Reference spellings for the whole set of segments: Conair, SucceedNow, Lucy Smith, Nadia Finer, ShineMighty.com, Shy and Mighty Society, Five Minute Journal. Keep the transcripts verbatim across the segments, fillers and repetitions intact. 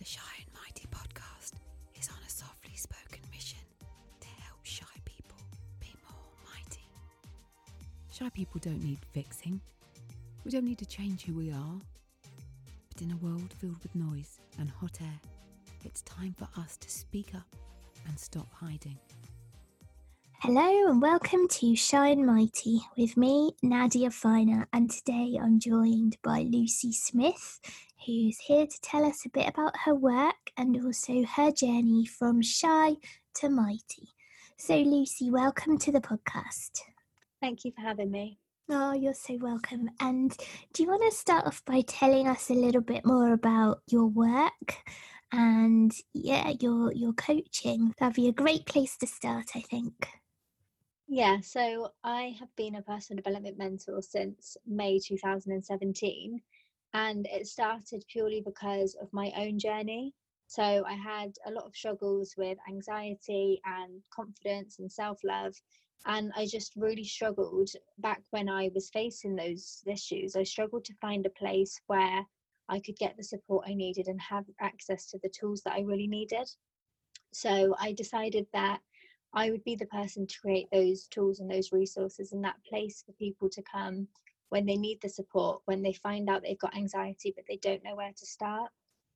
The Shy and Mighty podcast is on a softly spoken mission to help shy people be more mighty. Shy people don't need fixing. We don't need to change who we are. But in a world filled with noise and hot air, it's time for us to speak up and stop hiding. Hello and welcome to Shy and Mighty with me, Nadia Finer, and today I'm joined by Lucy Smith, who's here to tell us a bit about her work and also her journey from shy to mighty. So Lucy, welcome to the podcast. Thank you for having me. Oh, you're so welcome. And do you want to start off by telling us a little bit more about your work and yeah, your your coaching? That'd be a great place to start, I think. Yeah, so I have been a personal development mentor since May two thousand seventeen, and it started purely because of my own journey. So I had a lot of struggles with anxiety and confidence and self-love, and I just really struggled back when I was facing those issues. I struggled to find a place where I could get the support I needed and have access to the tools that I really needed. So I decided that I would be the person to create those tools and those resources and that place for people to come when they need the support, when they find out they've got anxiety but they don't know where to start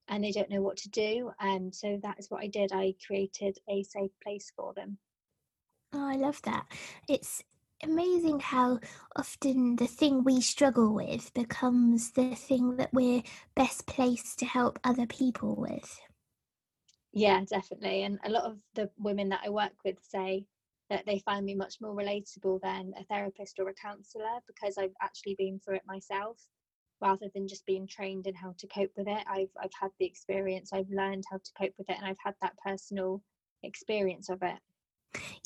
and they don't know what to do. And um, so that is what I did. I created a safe place for them. Oh, I love that. It's amazing how often the thing we struggle with becomes the thing that we're best placed to help other people with. Yeah, definitely. And a lot of the women that I work with say that they find me much more relatable than a therapist or a counsellor because I've actually been through it myself rather than just being trained in how to cope with it. I've I've had the experience, I've learned how to cope with it, and I've had that personal experience of it.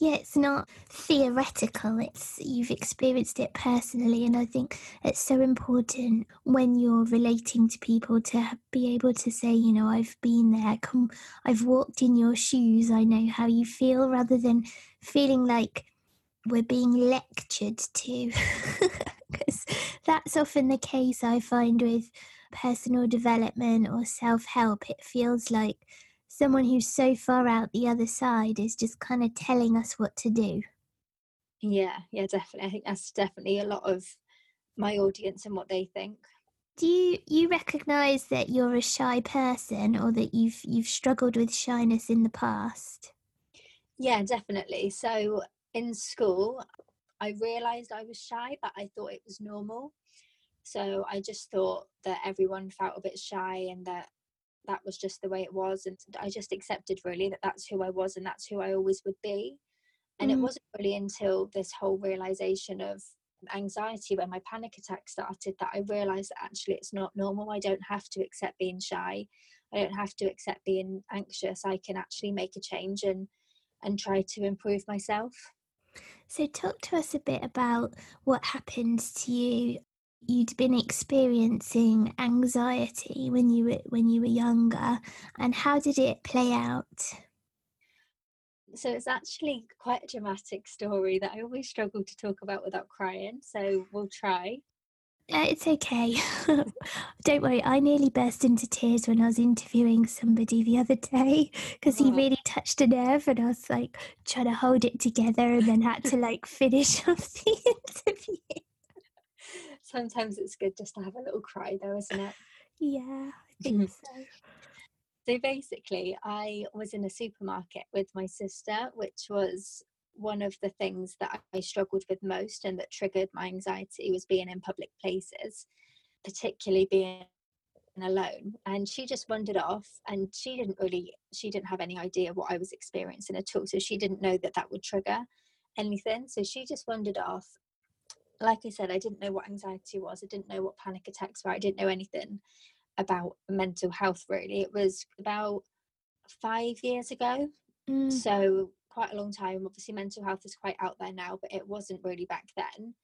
Yeah, it's not theoretical, it's you've experienced it personally, and I think it's so important when you're relating to people to be able to say, you know, I've been there, come, I've walked in your shoes, I know how you feel, rather than feeling like we're being lectured to. Because that's often the case I find with personal development or self-help. It feels like someone who's so far out the other side is just kind of telling us what to do. Yeah, yeah, definitely. I think that's definitely a lot of my audience and what they think. Do you, you recognise that you're a shy person or that you've you've struggled with shyness in the past? Yeah, definitely. So in school, I realised I was shy, but I thought it was normal. So I just thought that everyone felt a bit shy and that that was just the way it was, and I just accepted really that that's who I was and that's who I always would be. And mm. It wasn't really until this whole realisation of anxiety when my panic attack started that I realised that actually it's not normal. I don't have to accept being shy, I don't have to accept being anxious. I can actually make a change and and try to improve myself. So talk to us a bit about what happened to you. You'd been experiencing anxiety when you were when you were younger, and how did it play out? So it's actually quite a dramatic story that I always struggle to talk about without crying, so we'll try. Uh, it's okay. Don't worry, I nearly burst into tears when I was interviewing somebody the other day because he really touched a nerve, and I was like trying to hold it together and then had to like finish off the interview. Sometimes it's good just to have a little cry though, isn't it? Yeah, I think so. So basically, I was in a supermarket with my sister, which was one of the things that I struggled with most and that triggered my anxiety was being in public places, particularly being alone. And she just wandered off, and she didn't really, she didn't have any idea what I was experiencing at all. So she didn't know that that would trigger anything. So she just wandered off. Like I said, I didn't know what anxiety was. I didn't know what panic attacks were. I didn't know anything about mental health, really. It was about five years ago. Mm. So quite a long time. Obviously, mental health is quite out there now, but it wasn't really back then.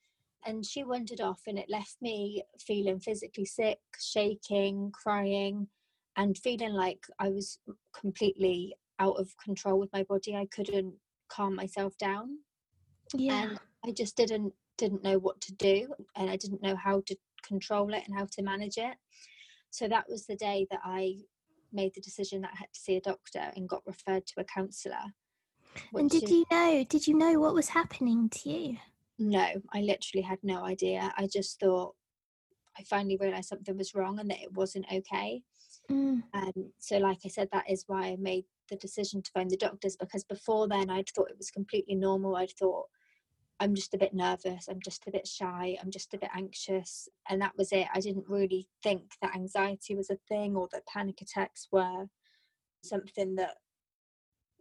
And she wandered off, and it left me feeling physically sick, shaking, crying, and feeling like I was completely out of control with my body. I couldn't calm myself down. Yeah. And I just didn't. didn't know what to do, and I didn't know how to control it and how to manage it. So that was the day that I made the decision that I had to see a doctor and got referred to a counsellor. And did is, you know, did you know what was happening to you? No, I literally had no idea. I just thought, I finally realised something was wrong and that it wasn't okay. Mm. Um, so like I said, that is why I made the decision to phone the doctors, because before then I'd thought it was completely normal. I'd thought, I'm just a bit nervous, I'm just a bit shy, I'm just a bit anxious, and that was it. I didn't really think that anxiety was a thing or that panic attacks were something that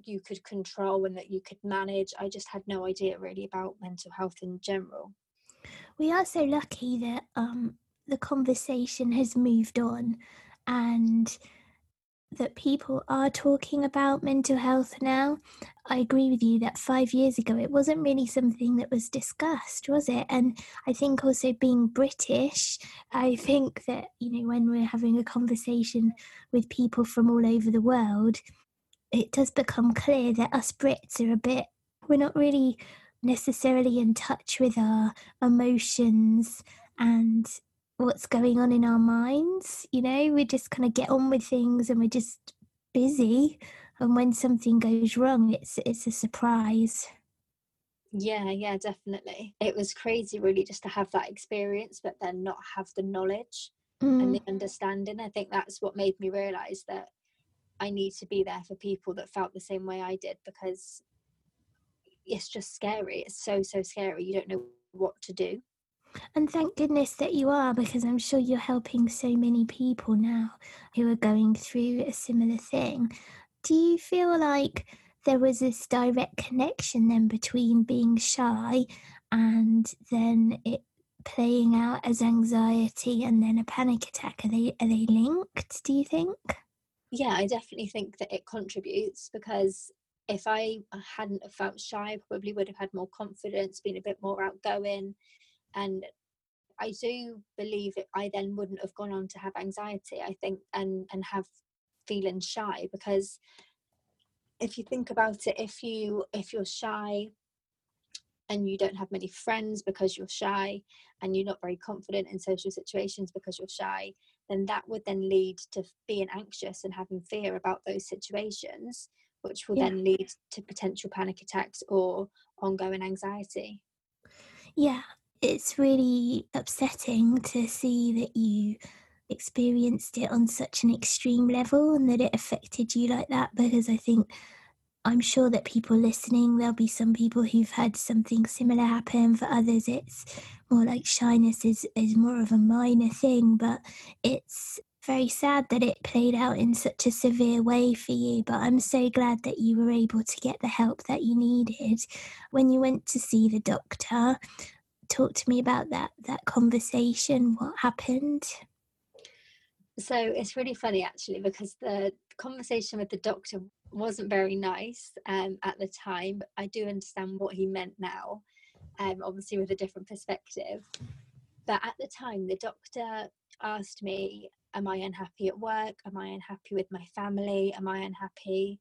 you could control and that you could manage. I just had no idea really about mental health in general. We are so lucky that um, the conversation has moved on and that people are talking about mental health now. I agree with you that five years ago it wasn't really something that was discussed, was it? And I think also being British, I think that, you know, when we're having a conversation with people from all over the world, it does become clear that us Brits are a bit, we're not really necessarily in touch with our emotions and what's going on in our minds. You know, we just kind of get on with things and we're just busy, and when something goes wrong it's it's a surprise. Yeah yeah definitely. It was crazy really just to have that experience but then not have the knowledge mm. and the understanding. I think that's what made me realize that I need to be there for people that felt the same way I did, because it's just scary. It's so so scary. You don't know what to do. And thank goodness that you are, because I'm sure you're helping so many people now who are going through a similar thing. Do you feel like there was this direct connection then between being shy and then it playing out as anxiety and then a panic attack? Are they, are they linked, do you think? Yeah, I definitely think that it contributes, because if I hadn't have felt shy, I probably would have had more confidence, been a bit more outgoing. And I do believe it, I then wouldn't have gone on to have anxiety, I think, and, and have feeling shy. Because if you think about it, if, you, if you're shy and you don't have many friends because you're shy and you're not very confident in social situations because you're shy, then that would then lead to being anxious and having fear about those situations, which will yeah. then lead to potential panic attacks or ongoing anxiety. Yeah. It's really upsetting to see that you experienced it on such an extreme level and that it affected you like that, because I think, I'm sure that people listening, there'll be some people who've had something similar happen. For others, it's more like shyness is, is more of a minor thing, but it's very sad that it played out in such a severe way for you. But I'm so glad that you were able to get the help that you needed. When you went to see the doctor, talk to me about that that conversation. What happened? So it's really funny actually, because the conversation with the doctor wasn't very nice um at the time, but I do understand what he meant now, um obviously with a different perspective. But at the time the doctor asked me, am I unhappy at work? Am I unhappy with my family? Am I unhappy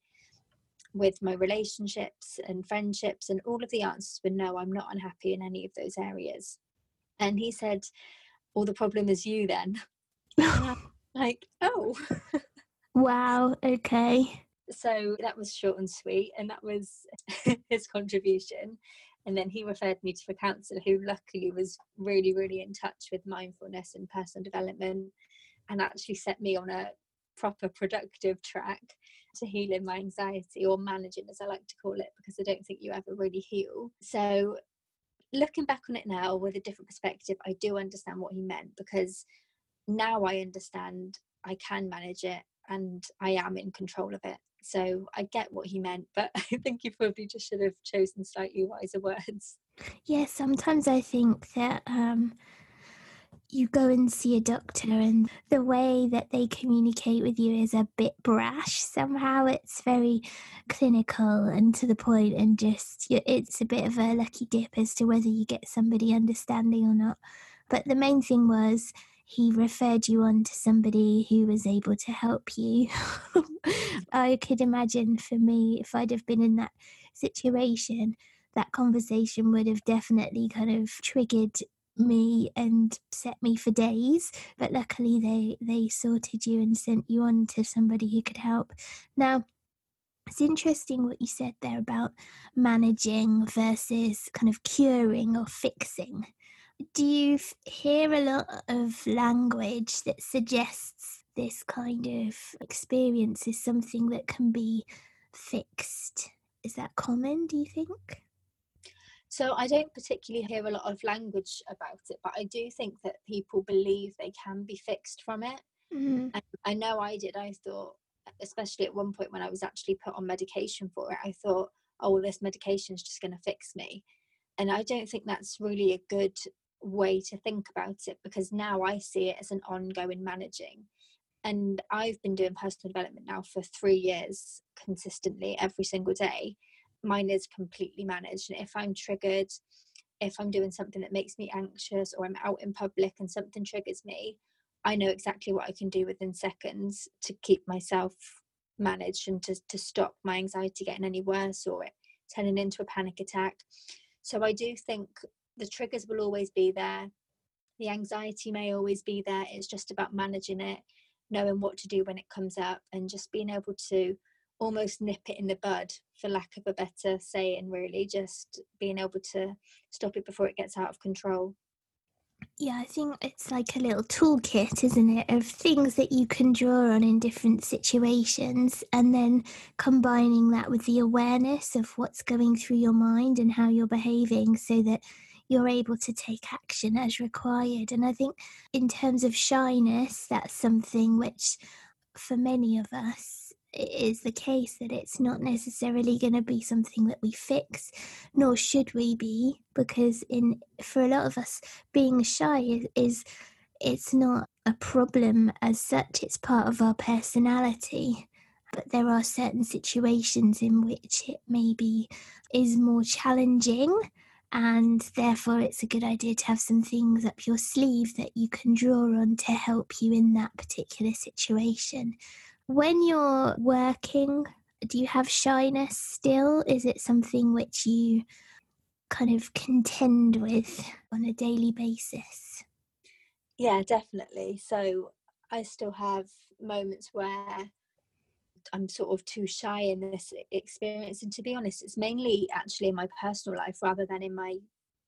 with my relationships and friendships? And all of the answers were no, I'm not unhappy in any of those areas. And he said, well, the problem is you then. Like, oh. Wow, okay. So that was short and sweet, and that was his contribution. And then he referred me to a counsellor who luckily was really, really in touch with mindfulness and personal development, and actually set me on a proper productive track to healing my anxiety, or managing as I like to call it, because I don't think you ever really heal. So looking back on it now with a different perspective, I do understand what he meant, because now I understand I can manage it and I am in control of it. So I get what he meant, but I think he probably just should have chosen slightly wiser words. Yeah, sometimes I think that um you go and see a doctor and the way that they communicate with you is a bit brash somehow. It's very clinical and to the point, and just, it's a bit of a lucky dip as to whether you get somebody understanding or not. But the main thing was he referred you on to somebody who was able to help you. I could imagine, for me, if I'd have been in that situation, that conversation would have definitely kind of triggered me and upset me for days, but luckily they they sorted you and sent you on to somebody who could help. Now, it's interesting what you said there about managing versus kind of curing or fixing. Do you f- hear a lot of language that suggests this kind of experience is something that can be fixed? Is that common, do you think? So I don't particularly hear a lot of language about it, but I do think that people believe they can be fixed from it. Mm-hmm. And I know I did. I thought, especially at one point when I was actually put on medication for it, I thought, oh, well, this medication is just going to fix me. And I don't think that's really a good way to think about it, because now I see it as an ongoing managing. And I've been doing personal development now for three years consistently every single day. Mine is completely managed, and if I'm triggered, if I'm doing something that makes me anxious, or I'm out in public and something triggers me, I know exactly what I can do within seconds to keep myself managed and to, to stop my anxiety getting any worse or it turning into a panic attack. So I do think the triggers will always be there, the anxiety may always be there, it's just about managing it, knowing what to do when it comes up, and just being able to almost nip it in the bud, for lack of a better saying, really, just being able to stop it before it gets out of control. Yeah, I think it's like a little toolkit, isn't it, of things that you can draw on in different situations, and then combining that with the awareness of what's going through your mind and how you're behaving, so that you're able to take action as required. And I think in terms of shyness, that's something which for many of us, it is the case that it's not necessarily going to be something that we fix, nor should we be, because in for a lot of us, being shy is, is it's not a problem as such, it's part of our personality. But there are certain situations in which it maybe is more challenging, and therefore it's a good idea to have some things up your sleeve that you can draw on to help you in that particular situation. When you're working, do you have shyness still? Is it something which you kind of contend with on a daily basis? Yeah, definitely. So I still have moments where I'm sort of too shy in this experience. And to be honest, it's mainly actually in my personal life rather than in my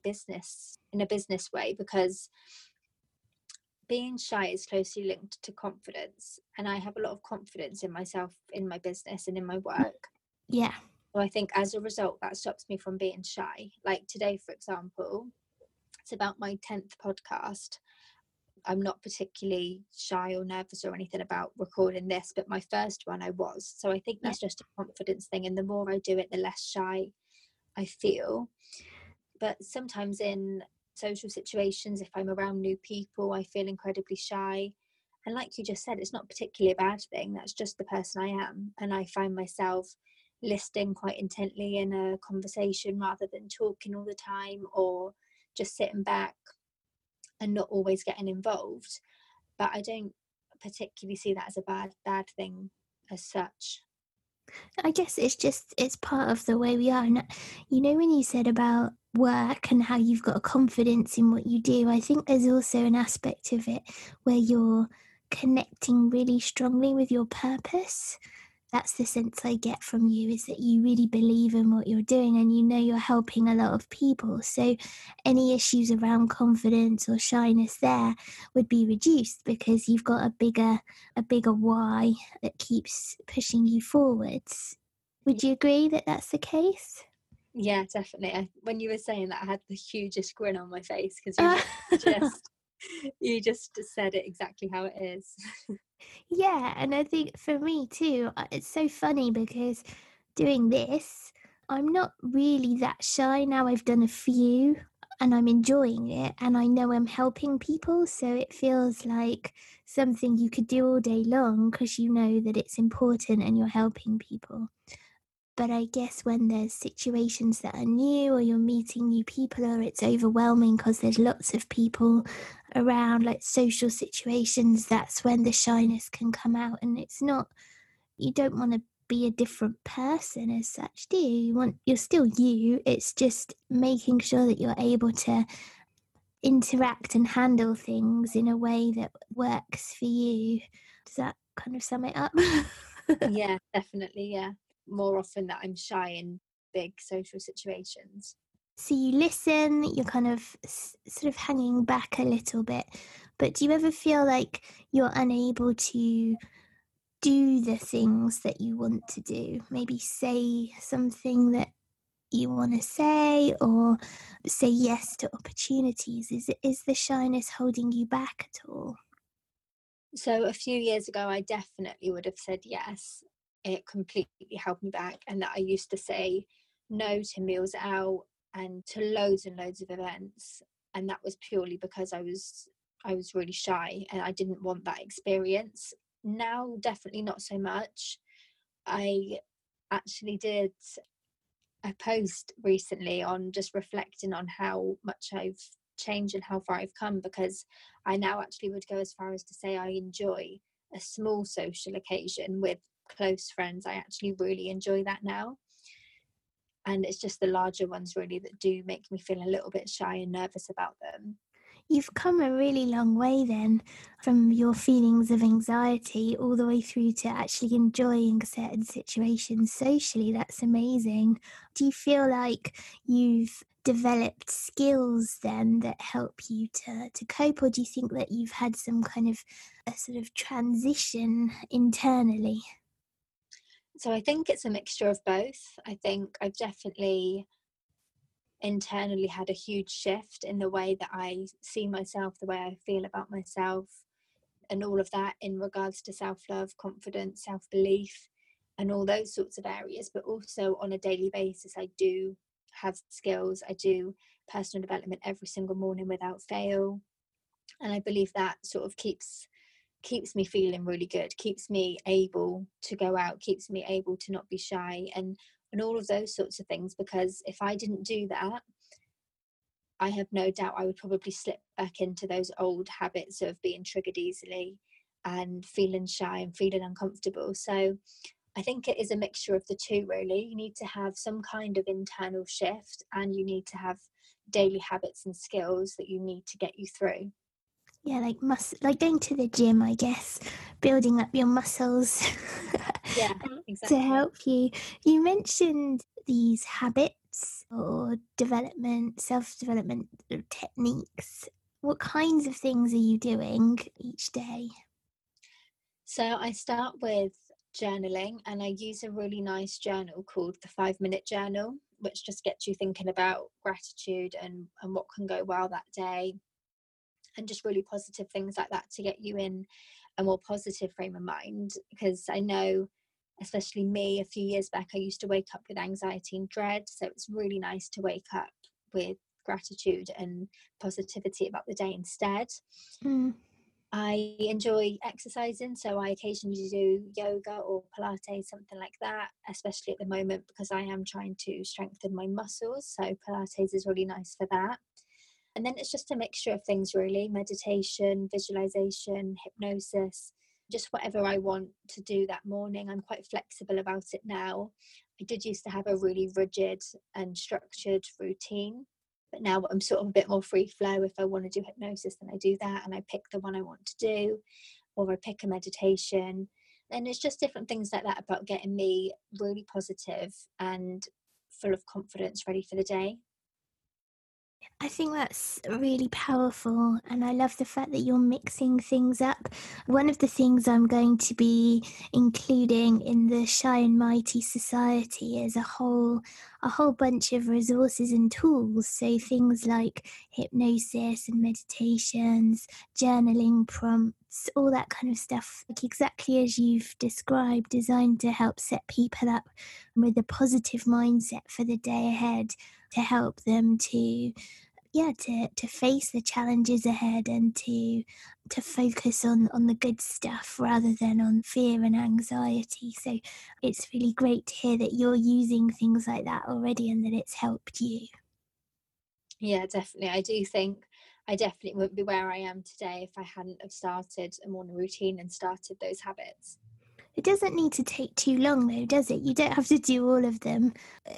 business, in a business way, because being shy is closely linked to confidence, and I have a lot of confidence in myself, in my business and in my work. Yeah. So I think as a result, that stops me from being shy. Like today, for example, it's about my tenth podcast. I'm not particularly shy or nervous or anything about recording this, but my first one I was. So I think that's yeah. just a confidence thing. And the more I do it, the less shy I feel. But sometimes in social situations, if I'm around new people, I feel incredibly shy, and like you just said, it's not particularly a bad thing, that's just the person I am. And I find myself listening quite intently in a conversation rather than talking all the time, or just sitting back and not always getting involved. But I don't particularly see that as a bad bad thing as such. I guess it's just it's part of the way we are. And you know, when you said about work and how you've got a confidence in what you do, I think there's also an aspect of it where you're connecting really strongly with your purpose. That's the sense I get from you, is that you really believe in what you're doing, and you know you're helping a lot of people. So any issues around confidence or shyness there would be reduced, because you've got a bigger a bigger why that keeps pushing you forwards. Would you agree that that's the case? Yeah, definitely. I, when you were saying that, I had the hugest grin on my face, because you just you just said it exactly how it is. Yeah, and I think for me too, it's so funny, because doing this, I'm not really that shy now. I've done a few and I'm enjoying it, and I know I'm helping people, so it feels like something you could do all day long, because you know that it's important and you're helping people. But I guess when there's situations that are new, or you're meeting new people, or it's overwhelming because there's lots of people around, like social situations, that's when the shyness can come out. And it's not, you don't want to be a different person as such, do you? You want, you're still you. It's just making sure that you're able to interact and handle things in a way that works for you. Does that kind of sum it up? Yeah, definitely, yeah. More often that I'm shy in big social situations. So you listen, you're kind of s- sort of hanging back a little bit, but do you ever feel like you're unable to do the things that you want to do? Maybe say something that you want to say, or say yes to opportunities. Is it, is the shyness holding you back at all? So a few years ago, I definitely would have said yes. It completely held me back, and that I used to say no to meals out and to loads and loads of events, and that was purely because I was I was really shy and I didn't want that experience. Now, definitely not so much. I actually did a post recently on just reflecting on how much I've changed and how far I've come, because I now actually would go as far as to say I enjoy a small social occasion with close friends. I actually really enjoy that now, and it's just the larger ones really that do make me feel a little bit shy and nervous about them. You've come a really long way then, from your feelings of anxiety all the way through to actually enjoying certain situations socially. That's amazing. Do you feel like you've developed skills then that help you to, to cope, or do you think that you've had some kind of a sort of transition internally? So I think it's a mixture of both. I think I've definitely internally had a huge shift in the way that I see myself, the way I feel about myself, and all of that in regards to self-love, confidence, self-belief, and all those sorts of areas. But also on a daily basis, I do have skills. I do personal development every single morning without fail. And I believe that sort of keeps keeps me feeling really good, keeps me able to go out, keeps me able to not be shy, and and all of those sorts of things. Because if I didn't do that, I have no doubt I would probably slip back into those old habits of being triggered easily and feeling shy and feeling uncomfortable. So I think it is a mixture of the two, really. You need to have some kind of internal shift, and you need to have daily habits and skills that you need to get you through. Yeah, like mus- like going to the gym, I guess, building up your muscles. Yeah, exactly. To help you. You mentioned these habits or development, self-development techniques. What kinds of things are you doing each day? So I start with journaling, and I use a really nice journal called the Five Minute Journal, which just gets you thinking about gratitude and, and what can go well that day, and just really positive things like that to get you in a more positive frame of mind. Because I know, especially me, a few years back, I used to wake up with anxiety and dread. So it's really nice to wake up with gratitude and positivity about the day instead. Mm. I enjoy exercising, so I occasionally do yoga or Pilates, something like that, especially at the moment because I am trying to strengthen my muscles. So Pilates is really nice for that. And then it's just a mixture of things, really: meditation, visualization, hypnosis, just whatever I want to do that morning. I'm quite flexible about it now. I did used to have a really rigid and structured routine, but now I'm sort of a bit more free flow. If I want to do hypnosis, then I do that, and I pick the one I want to do, or I pick a meditation. And it's just different things like that about getting me really positive and full of confidence, ready for the day. I think that's really powerful, and I love the fact that you're mixing things up. One of the things I'm going to be including in the Shy and Mighty Society is a whole a whole bunch of resources and tools, so things like hypnosis and meditations, journaling prompts, all that kind of stuff, like exactly as you've described, designed to help set people up with a positive mindset for the day ahead, to help them to yeah to to face the challenges ahead and to to focus on on the good stuff rather than on fear and anxiety. So it's really great to hear that you're using things like that already and that it's helped you. Yeah, definitely. I do think I definitely wouldn't be where I am today if I hadn't have started a morning routine and started those habits. It doesn't need to take too long though, does it? You don't have to do all of them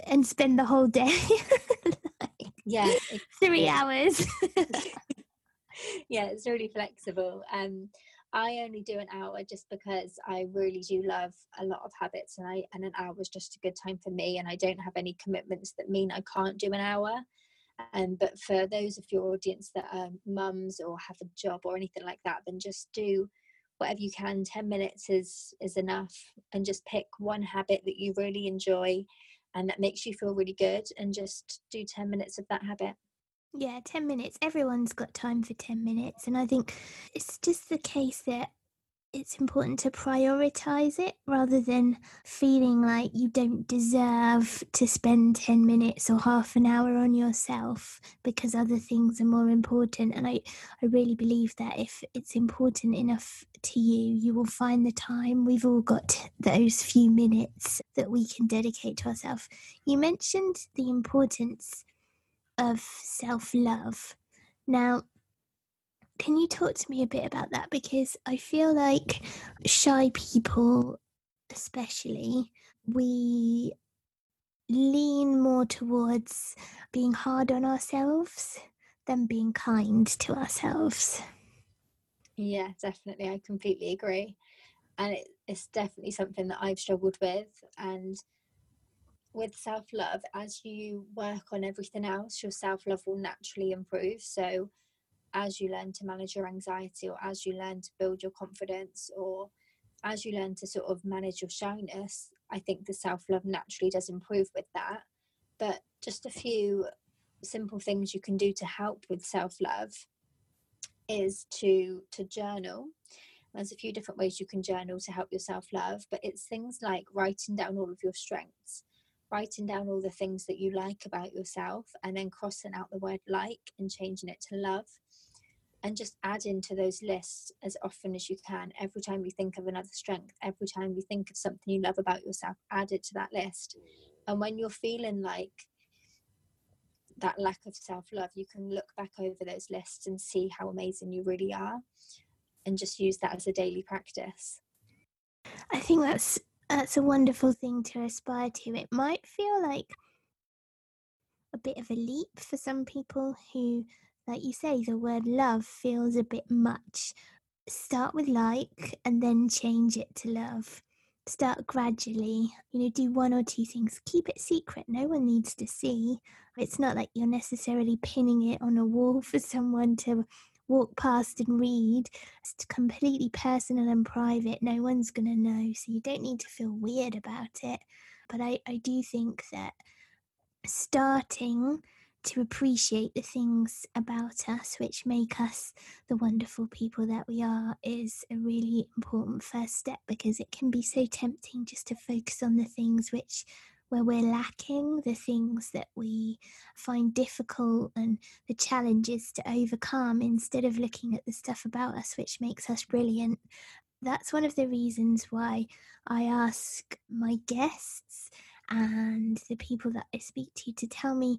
and spend the whole day. Yeah. Three hours. yeah, it's really flexible. Um, I only do an hour just because I really do love a lot of habits, and I and an hour is just a good time for me, and I don't have any commitments that mean I can't do an hour. Um, but for those of your audience that are mums or have a job or anything like that, then just do whatever you can. ten minutes is is enough, and just pick one habit that you really enjoy and that makes you feel really good, and just do ten minutes of that habit. Yeah, ten minutes. Everyone's got time for ten minutes. And I think it's just the case that it's important to prioritise it rather than feeling like you don't deserve to spend ten minutes or half an hour on yourself because other things are more important. And I, I really believe that if it's important enough to you, you will find the time. We've all got those few minutes that we can dedicate to ourselves. You mentioned the importance of self-love. Now, can you talk to me a bit about that? Because I feel like shy people, especially, we lean more towards being hard on ourselves than being kind to ourselves. Yeah, definitely. I completely agree. And it, it's definitely something that I've struggled with. And with self-love, as you work on everything else, your self-love will naturally improve. So as you learn to manage your anxiety, or as you learn to build your confidence, or as you learn to sort of manage your shyness, I think the self-love naturally does improve with that. But just a few simple things you can do to help with self-love is to to journal. There's a few different ways you can journal to help your self-love, but it's things like writing down all of your strengths, writing down all the things that you like about yourself, and then crossing out the word like and changing it to love, and just adding to those lists as often as you can. Every time you think of another strength, every time you think of something you love about yourself, add it to that list. And when you're feeling like that lack of self-love, you can look back over those lists and see how amazing you really are, and just use that as a daily practice. I think that's That's a wonderful thing to aspire to. It might feel like a bit of a leap for some people who, like you say, the word love feels a bit much. Start with like and then change it to love. Start gradually, you know, do one or two things. Keep it secret. No one needs to see. It's not like you're necessarily pinning it on a wall for someone to walk past and read. It's completely personal and private. No one's going to know, so you don't need to feel weird about it. But I, I do think that starting to appreciate the things about us which make us the wonderful people that we are is a really important first step, because it can be so tempting just to focus on the things which where we're lacking, the things that we find difficult and the challenges to overcome, instead of looking at the stuff about us which makes us brilliant. That's one of the reasons why I ask my guests and the people that I speak to to tell me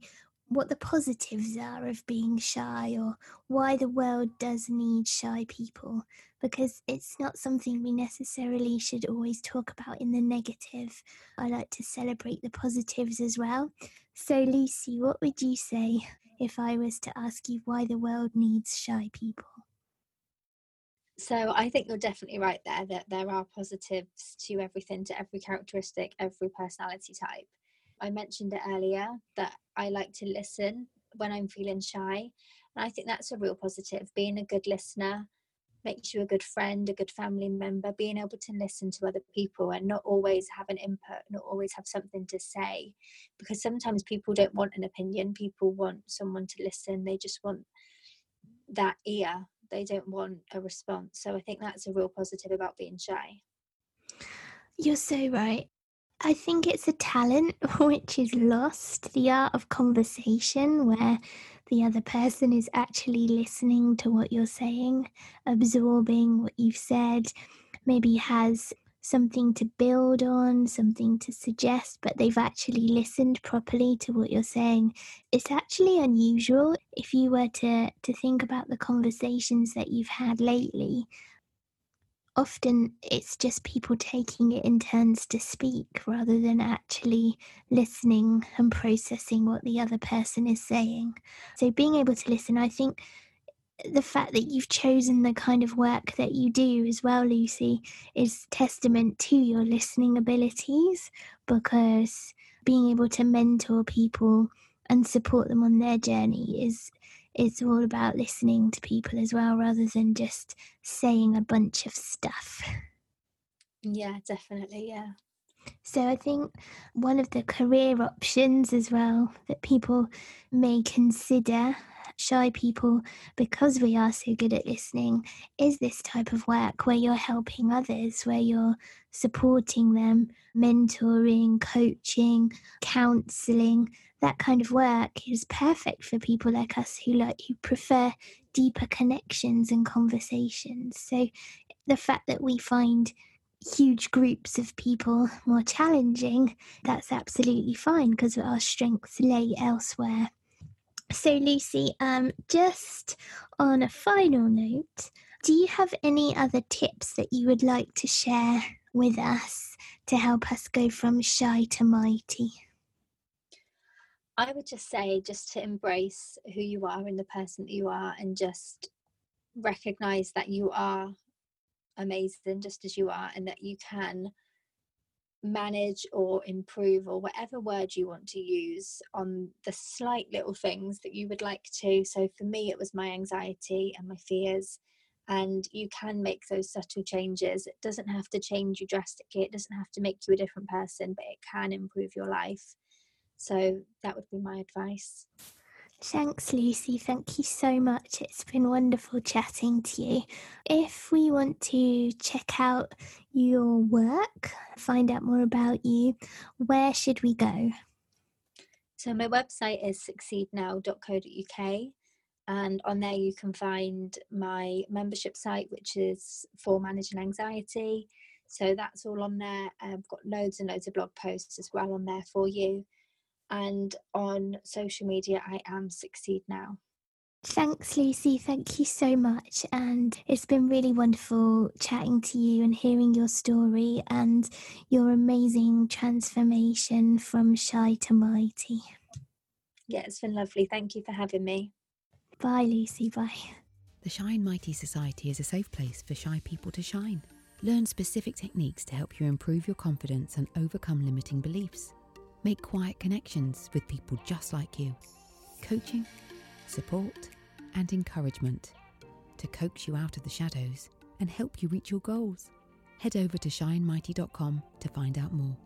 what the positives are of being shy, or why the world does need shy people, because it's not something we necessarily should always talk about in the negative. I like to celebrate the positives as well. So Lucy, what would you say if I was to ask you why the world needs shy people? So I think you're definitely right there, that there are positives to everything, to every characteristic, every personality type. I mentioned it earlier that I like to listen when I'm feeling shy, and I think that's a real positive. Being a good listener makes you a good friend, a good family member. Being able to listen to other people and not always have an input, not always have something to say, because sometimes people don't want an opinion. People want someone to listen. They just want that ear. They don't want a response. So I think that's a real positive about being shy. You're so right. I think it's a talent which is lost, the art of conversation, where the other person is actually listening to what you're saying, absorbing what you've said, maybe has something to build on, something to suggest, but they've actually listened properly to what you're saying. It's actually unusual. If you were to, to think about the conversations that you've had lately, often it's just people taking it in turns to speak rather than actually listening and processing what the other person is saying. So being able to listen, I think the fact that you've chosen the kind of work that you do as well, Lucy, is testament to your listening abilities, because being able to mentor people and support them on their journey is it's all about listening to people as well, rather than just saying a bunch of stuff. Yeah, definitely, yeah. So I think one of the career options as well that people may consider, shy people, because we are so good at listening, is this type of work where you're helping others, where you're supporting them, mentoring, coaching, counselling. That kind of work is perfect for people like us who like who prefer deeper connections and conversations. So the fact that we find huge groups of people more challenging, that's absolutely fine, because our strengths lay elsewhere. So Lucy, um, just on a final note, do you have any other tips that you would like to share with us to help us go from shy to mighty? I would just say just to embrace who you are and the person that you are, and just recognise that you are amazing just as you are, and that you can manage or improve, or whatever word you want to use, on the slight little things that you would like to. So for me, it was my anxiety and my fears, and you can make those subtle changes. It doesn't have to change you drastically, it doesn't have to make you a different person, but it can improve your life. So that would be my advice. Thanks, Lucy. Thank you so much. It's been wonderful chatting to you. If we want to check out your work, find out more about you, where should we go? So my website is succeed now dot co dot uk, and on there you can find my membership site, which is for managing anxiety. So that's all on there. I've got loads and loads of blog posts as well on there for you. And on social media, I am Succeed Now. Thanks, Lucy. Thank you so much. And it's been really wonderful chatting to you and hearing your story and your amazing transformation from shy to mighty. Yeah, it's been lovely. Thank you for having me. Bye, Lucy. Bye. The Shy and Mighty Society is a safe place for shy people to shine. Learn specific techniques to help you improve your confidence and overcome limiting beliefs. Make quiet connections with people just like you. Coaching, support, and encouragement to coax you out of the shadows and help you reach your goals. Head over to Shine Mighty dot com to find out more.